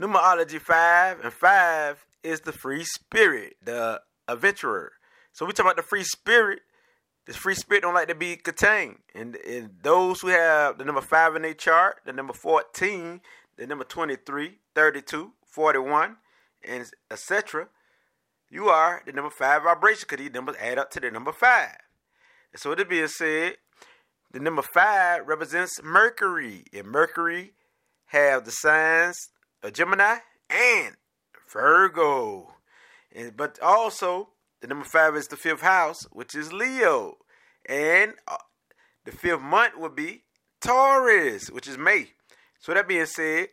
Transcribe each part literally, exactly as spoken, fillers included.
Numerology five, and five is the free spirit, the adventurer. So we talk about the free spirit. This free spirit don't like to be contained. And, and those who have the number five in their chart, the number fourteen, the number twenty-three, thirty-two, forty-one, and et cetera, you are the number five vibration, because these numbers add up to the number five. And so, with it being said, the number five represents Mercury, and Mercury have the signs of Gemini and Virgo. And but also, the number five is the fifth house, which is Leo, and the fifth month would be Taurus, which is May. So, that being said,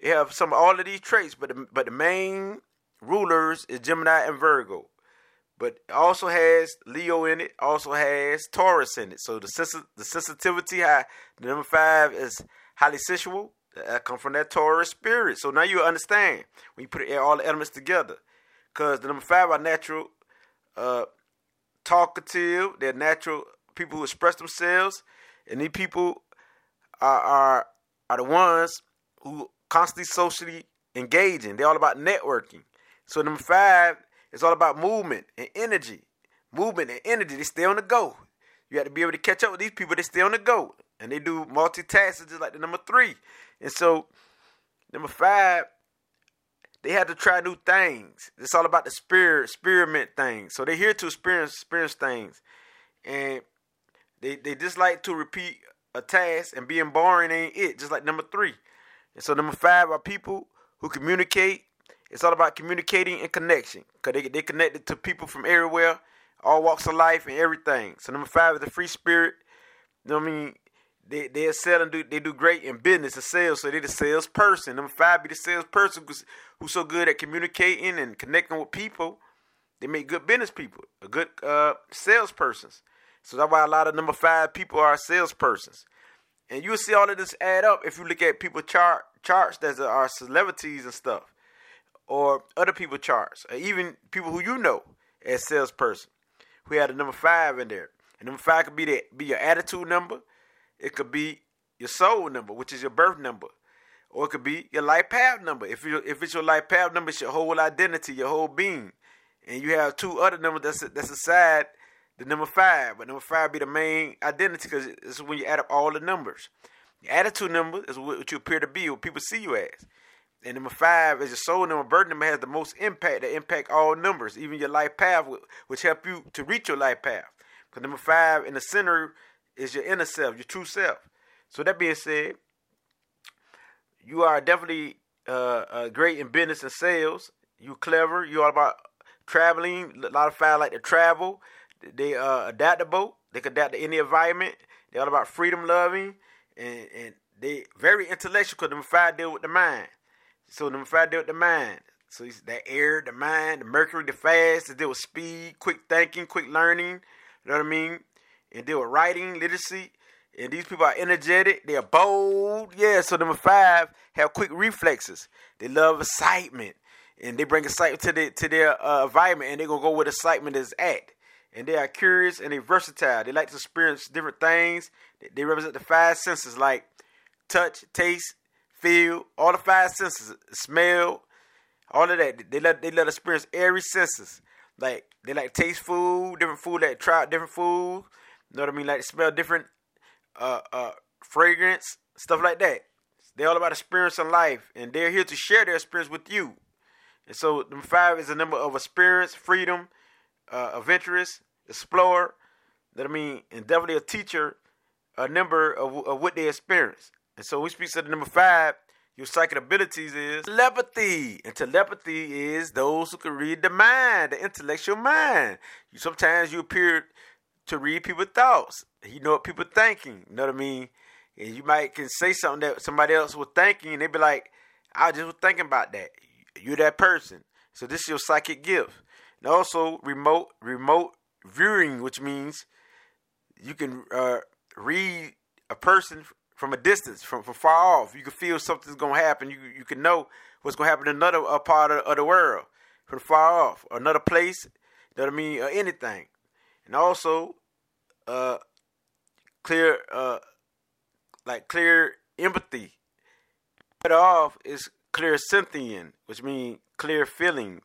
you have some all of these traits, but the, but the main rulers is Gemini and Virgo, but it also has Leo in it, also has Taurus in it. So the sens- the sensitivity high, the number five is highly sensual. That comes from that Taurus spirit. So now you understand when you put all the elements together, because the number five are natural, uh, talkative. They're natural people who express themselves, and these people are are, are the ones who constantly socially engaging. They're all about networking. So number five is all about movement and energy. Movement and energy. They stay on the go. You have to be able to catch up with these people. They stay on the go. And they do multitasking just like the number three. And so number five, they have to try new things. It's all about the spirit, experiment things. So they're here to experience experience things. And they, they just like to repeat a task, and being boring ain't it, just like number three. And so number five are people who communicate. It's all about communicating and connection, because they they connected to people from everywhere, all walks of life and everything. So number five is the free spirit. You know what I mean? They they excel and do they do great in business and sales. So they're the salesperson. Number five be the salesperson who's, who's so good at communicating and connecting with people. They make good business people, a good uh, salespersons. So that's why a lot of number five people are salespersons. And you'll see all of this add up if you look at people chart charts that are celebrities and stuff, or other people charts, or even people who you know as salesperson who had a number five in there. And number five could be that be your attitude number, it could be your soul number, which is your birth number, or it could be your life path number. If you if it's your life path number, it's your whole identity, your whole being. And you have two other numbers that's a, that's aside the number five, but number five be the main identity, because it's when you add up all the numbers. Your attitude number is what you appear to be, what people see you as. And number five is your soul number. Birth number has the most impact. That impact all numbers, even your life path, which help you to reach your life path. Because number five in the center is your inner self, your true self. So that being said, you are definitely uh, uh, great in business and sales. You're clever. You're all about traveling. A lot of five like to travel. They are uh, adaptable. They can adapt to any environment. They're all about freedom loving. And, and they very intellectual, because number five deal with the mind. So number five dealt with the mind. So that air, the mind, the Mercury, the fast, it deal with speed, quick thinking, quick learning. You know what I mean? And deal with writing, literacy. And these people are energetic. They are bold. Yeah, so number five have quick reflexes. They love excitement. And they bring excitement to, the, to their uh, environment. And they're going to go where the excitement is at. And they are curious and they're versatile. They like to experience different things. They represent the five senses, like touch, taste, feel, all the five senses, smell, all of that. They let they let experience every senses. Like they like taste food, different food, like try different food. You know what I mean? Like smell different uh, uh, fragrance, stuff like that. They all about experience in life, and they're here to share their experience with you. And so, number five is a number of experience, freedom, uh, adventurous, explorer. You know what I mean? And definitely a teacher, a number of, of what they experience. And so we speak to the number five, your psychic abilities is telepathy. And telepathy is those who can read the mind, the intellectual mind. You, sometimes you appear to read people's thoughts. You know what people are thinking. You know what I mean? And you might can say something that somebody else was thinking, and they be like, I just was thinking about that. You're that person. So this is your psychic gift. And also remote remote viewing, which means you can uh, read a person from a distance, from, from far off. You can feel something's going to happen. You you can know what's going to happen in another uh, part of, of the world, from far off, or another place, you know what I mean, or anything. And also, uh, clear, uh, like clear empathy. Cut off is clear synthian, which means clear feeling.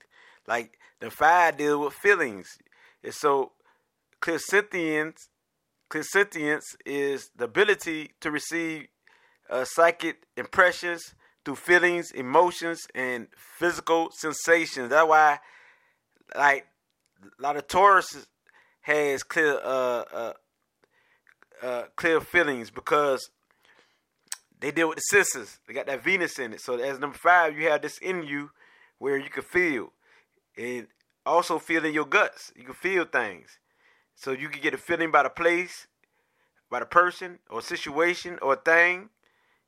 Like the five deal with feelings. And so clear synthians, clear synthians is the ability to receive uh, psychic impressions through feelings, emotions, and physical sensations. That's why, like, a lot of Taurus has clear, uh, uh, uh, clear feelings because they deal with the senses. They got that Venus in it. So as number five, you have this in you where you can feel, and also feel in your guts. You can feel things. So you can get a feeling by the place, by the person, or situation, or thing.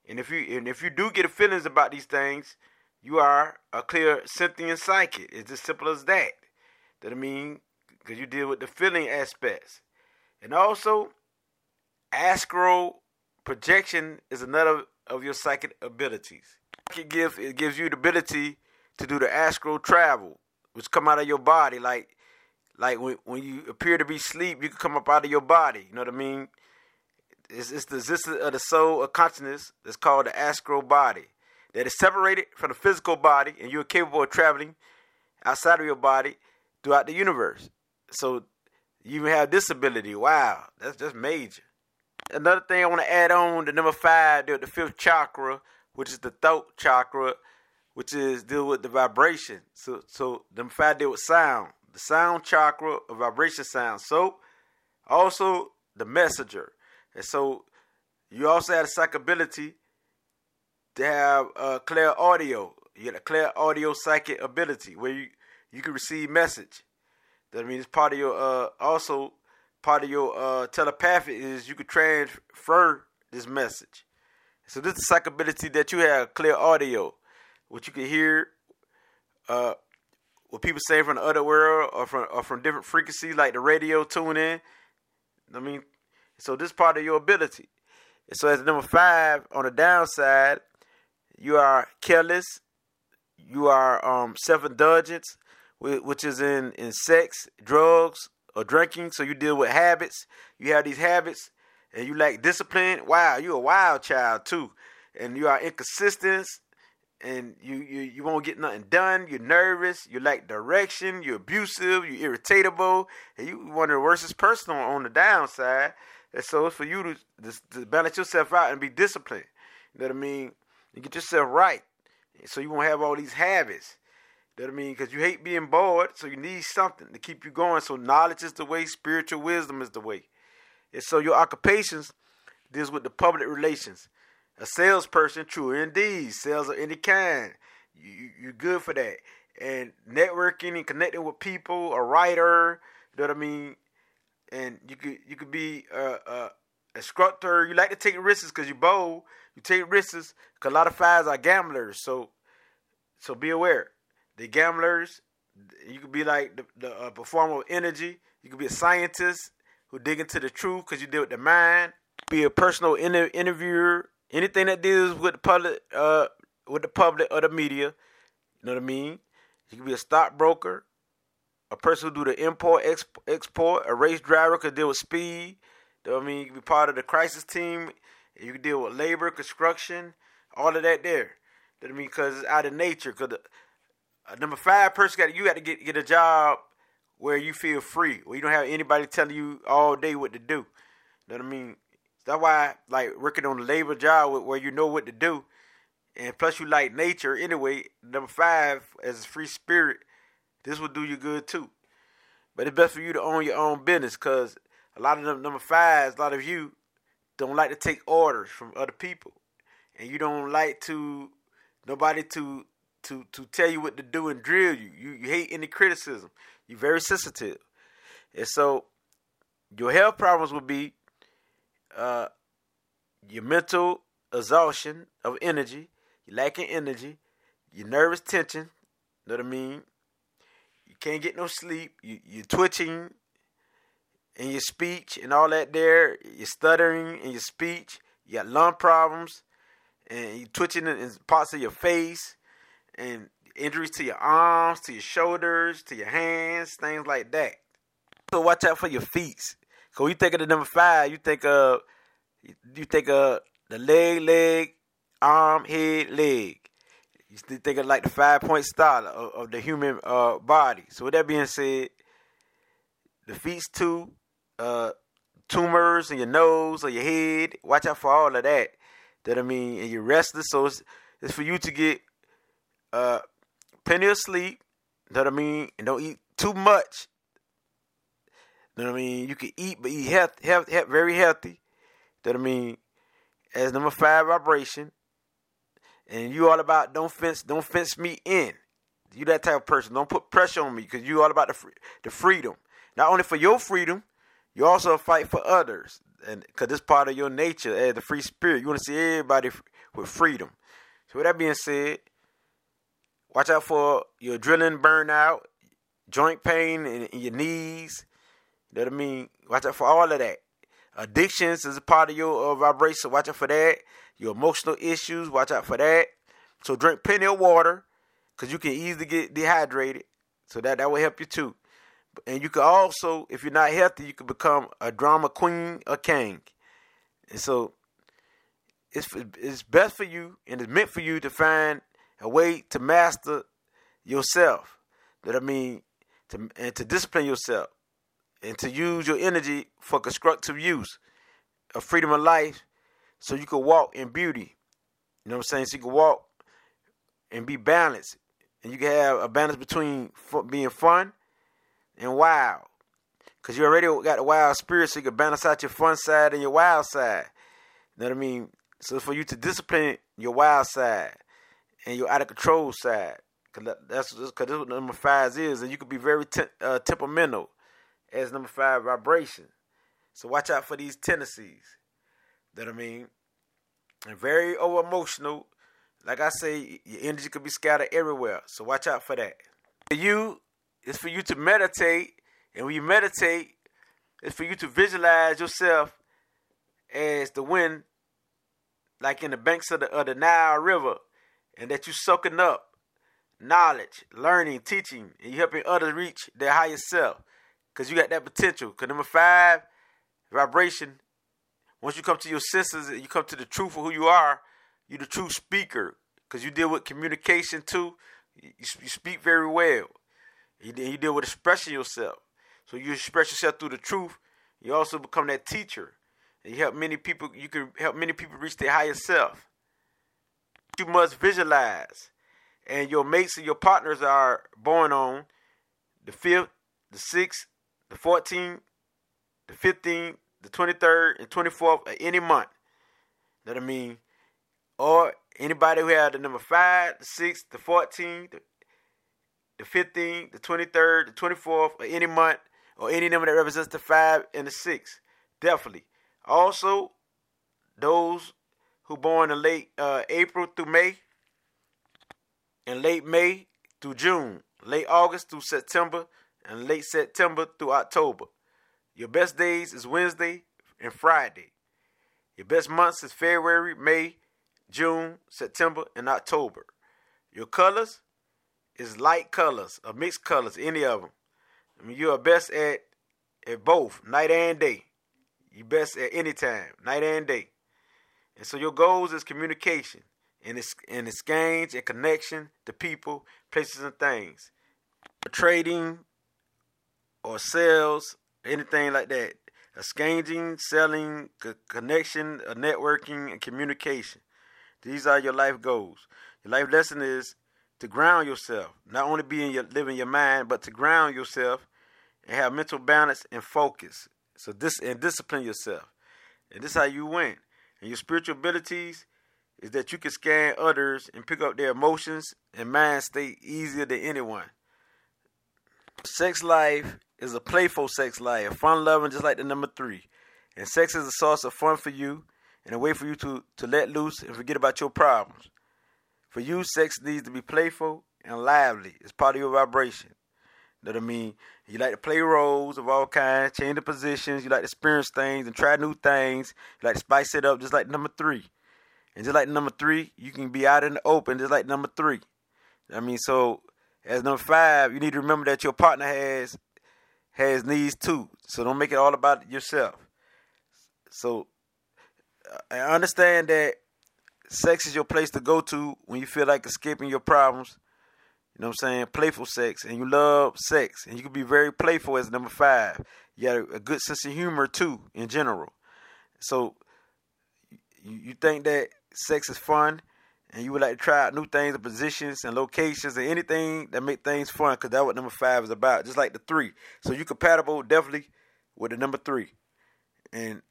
And if you and if you do get feelings about these things, you are a clear sentient psychic. It's as simple as that. That I mean, because you deal with the feeling aspects. And also, astral projection is another of your psychic abilities. It gives it gives you the ability to do the astral travel, which come out of your body. Like like when when you appear to be asleep, you can come up out of your body. You know what I mean? It's, it's the existence of the soul or consciousness that's called the astral body that is separated from the physical body, and you're capable of traveling outside of your body throughout the universe. So you have this ability. Wow, that's just major. Another thing I want to add on to number five, the fifth chakra, which is the throat chakra, which is deal with the vibration. So, so number five deal with sound, the sound chakra, a vibration sound. So also the messenger. And so you also have the psychic ability to have uh, clear audio. You have a clear audio psychic ability where you, you can receive message. That means part of your uh, also part of your uh, telepathic is you can transfer this message. So this is the psychic ability that you have, clear audio, which you can hear uh, what people say from the other world or from or from different frequencies like the radio, tune in. I mean. So this part of your ability. And so as number five, on the downside, you are careless. You are um, self-indulgence, which is in, in sex, drugs, or drinking. So you deal with habits. You have these habits, and you lack discipline. Wow, you're a wild child too. And you are inconsistent, and you, you, you won't get nothing done. You're nervous. You lack direction. You're abusive. You're irritable. And you're one of the worstest person on, on the downside. And so it's for you to, to balance yourself out and be disciplined. You know what I mean? You get yourself right. So you won't have all these habits. You know what I mean? Because you hate being bored, so you need something to keep you going. So knowledge is the way. Spiritual wisdom is the way. And so your occupations deals with the public relations. A salesperson, true indeed. Sales of any kind. You, you're good for that. And networking and connecting with people, a writer, you know what I mean? And you could you could be a, a instructor. You like to take risks because you're bold. You take risks because a lot of fives are gamblers. So so be aware. They're gamblers. You could be like the, the uh, performer of energy. You could be a scientist who dig into the truth because you deal with the mind. Be a personal inter- interviewer. Anything that deals with the public, uh, with the public or the media. You know what I mean? You could be a stockbroker. A person who do the import, export, a race driver could deal with speed. You know what I mean? You can be part of the crisis team. You can deal with labor, construction, all of that there. You know what I mean? Because it's out of nature. Because a number five person, got you got to get, get a job where you feel free, where you don't have anybody telling you all day what to do. You know what I mean? That's why, like, working on a labor job where you know what to do. And plus, you like nature anyway. Number five, as a free spirit, this will do you good too. But it's best for you to own your own business because a lot of them, number fives, a lot of you don't like to take orders from other people. And you don't like to, nobody to to to tell you what to do and drill you. You, you hate any criticism. You're very sensitive. And so your health problems will be uh, your mental exhaustion of energy, you lacking energy, your nervous tension, you know what I mean? Can't get no sleep, you, you're twitching in your speech and all that there, you're stuttering in your speech, you got lung problems, and you're twitching in parts of your face, and injuries to your arms, to your shoulders, to your hands, things like that. So watch out for your feet. So when you think of the number five, you think of, you think of the leg, leg, arm, head, leg. You think of like the five-point style of, of the human uh, body. So with that being said, the feet's two, uh, tumors in your nose or your head. Watch out for all of that. That I mean, and you're restless. So it's, it's for you to get uh, plenty of sleep. Know what I mean? And don't eat too much. Know what I mean? You can eat, but eat health, health, health, very healthy. Know what I mean? As number five vibration. And you all about don't fence, don't fence me in. You that type of person. Don't put pressure on me because you all about the fr- the freedom. Not only for your freedom, you also fight for others. And because it's part of your nature as the free spirit. You want to see everybody f- with freedom. So with that being said, watch out for your adrenaline burnout, joint pain in, in your knees. You know what I mean? Watch out for all of that. Addictions is a part of your uh, vibration. Watch out for that. Your emotional issues. Watch out for that. So drink plenty of water because you can easily get dehydrated. So that, that will help you too. And you can also, if you're not healthy, you can become a drama queen or king. And so it's it's best for you and it's meant for you to find a way to master yourself. That I mean, to, and to discipline yourself and to use your energy for constructive use of freedom of life so you can walk in beauty. You know what I'm saying? So you can walk and be balanced. And you can have a balance between being fun and wild, because you already got the wild spirit, so you can balance out your fun side and your wild side. You know what I mean? So for you to discipline your wild side and your out of control side, because that's, that's what number five is, and you could be very te- uh, temperamental as number five vibration. So watch out for these tendencies. You know what I mean? And very over emotional. Like I say, your energy could be scattered everywhere. So watch out for that. You. It's for you to meditate, and when you meditate, it's for you to visualize yourself as the wind, like in the banks of the, of the Nile River, and that you're soaking up knowledge, learning, teaching, and you're helping others reach their higher self, because you got that potential. Because number five, vibration, once you come to your senses and you come to the truth of who you are, you're the true speaker, because you deal with communication too. You, you speak very well. You, you deal with expressing yourself. So you express yourself through the truth. You also become that teacher. And you help many people, you can help many people reach their higher self. You must visualize. And your mates and your partners are born on the fifth, the sixth, the fourteenth, the fifteenth, the twenty-third, and twenty-fourth of any month. Know what I mean? Or anybody who had the number five, the sixth, the fourteenth, the the fifteenth, the twenty-third, the twenty-fourth, or any month, or any number that represents the five and the six, definitely. Also, those who born in late uh, April through May, and late May through June, late August through September, and late September through October. Your best days is Wednesday and Friday. Your best months is February, May, June, September, and October. Your colors is light colors or mixed colors, any of them. I mean, you are best at at both, night and day. You best at any time, night and day. And so your goals is communication and it's and exchange and connection to people, places, and things. Trading or sales, anything like that. Exchanging, selling, c- connection, or networking, and communication. These are your life goals. Your life lesson is to ground yourself, not only be in your living your mind, but to ground yourself and have mental balance and focus. So this and discipline yourself, and this is how you win. And your spiritual abilities is that you can scan others and pick up their emotions and mind state easier than anyone. Sex life is a playful sex life, fun loving, just like the number three. And sex is a source of fun for you and a way for you to to let loose and forget about your problems. For you, sex needs to be playful and lively. It's part of your vibration. You know what I mean? You like to play roles of all kinds, change the positions. You like to experience things and try new things. You like to spice it up just like number three. And just like number three, you can be out in the open just like number three. I mean, so as number five, you need to remember that your partner has has needs too. So don't make it all about yourself. So I understand that Sex is your place to go to when you feel like escaping your problems. You know what I'm saying? Playful sex. And you love sex. And you can be very playful as number five. You got a, a good sense of humor, too, in general. So you, you think that sex is fun, and you would like to try out new things and positions and locations and anything that make things fun, because that's what number five is about, just like the three. So you're compatible, definitely, with the number three. And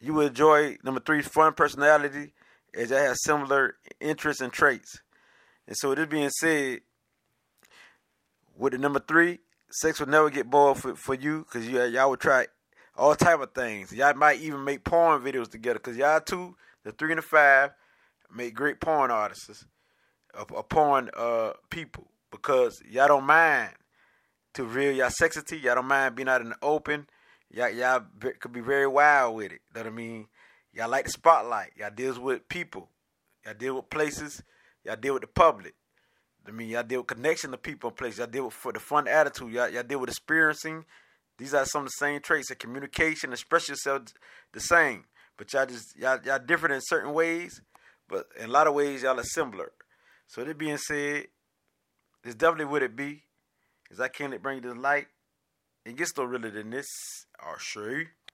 you will enjoy number three's fun personality, as that has similar interests and traits. And so with this being said, with the number three, sex will never get bored for, for you, because you, y'all would try all type of things. Y'all might even make porn videos together, because y'all two, the three and the five, make great porn artists, or porn uh, people, because y'all don't mind to reveal y'all sexity. Y'all don't mind being out in the open. Y'all, y'all be, could be very wild with it. That I mean, y'all like the spotlight. Y'all deals with people. Y'all deal with places. Y'all deal with the public. I mean, y'all deal with connection to people and places. Y'all deal with for the fun attitude. Y'all, y'all deal with experiencing. These are some of the same traits. And communication, express yourself the same. But y'all just y'all y'all different in certain ways. But in a lot of ways, y'all are similar. So that being said, it's definitely what it be. Is I can't bring you to light. It gets no realer than this. I'll show you.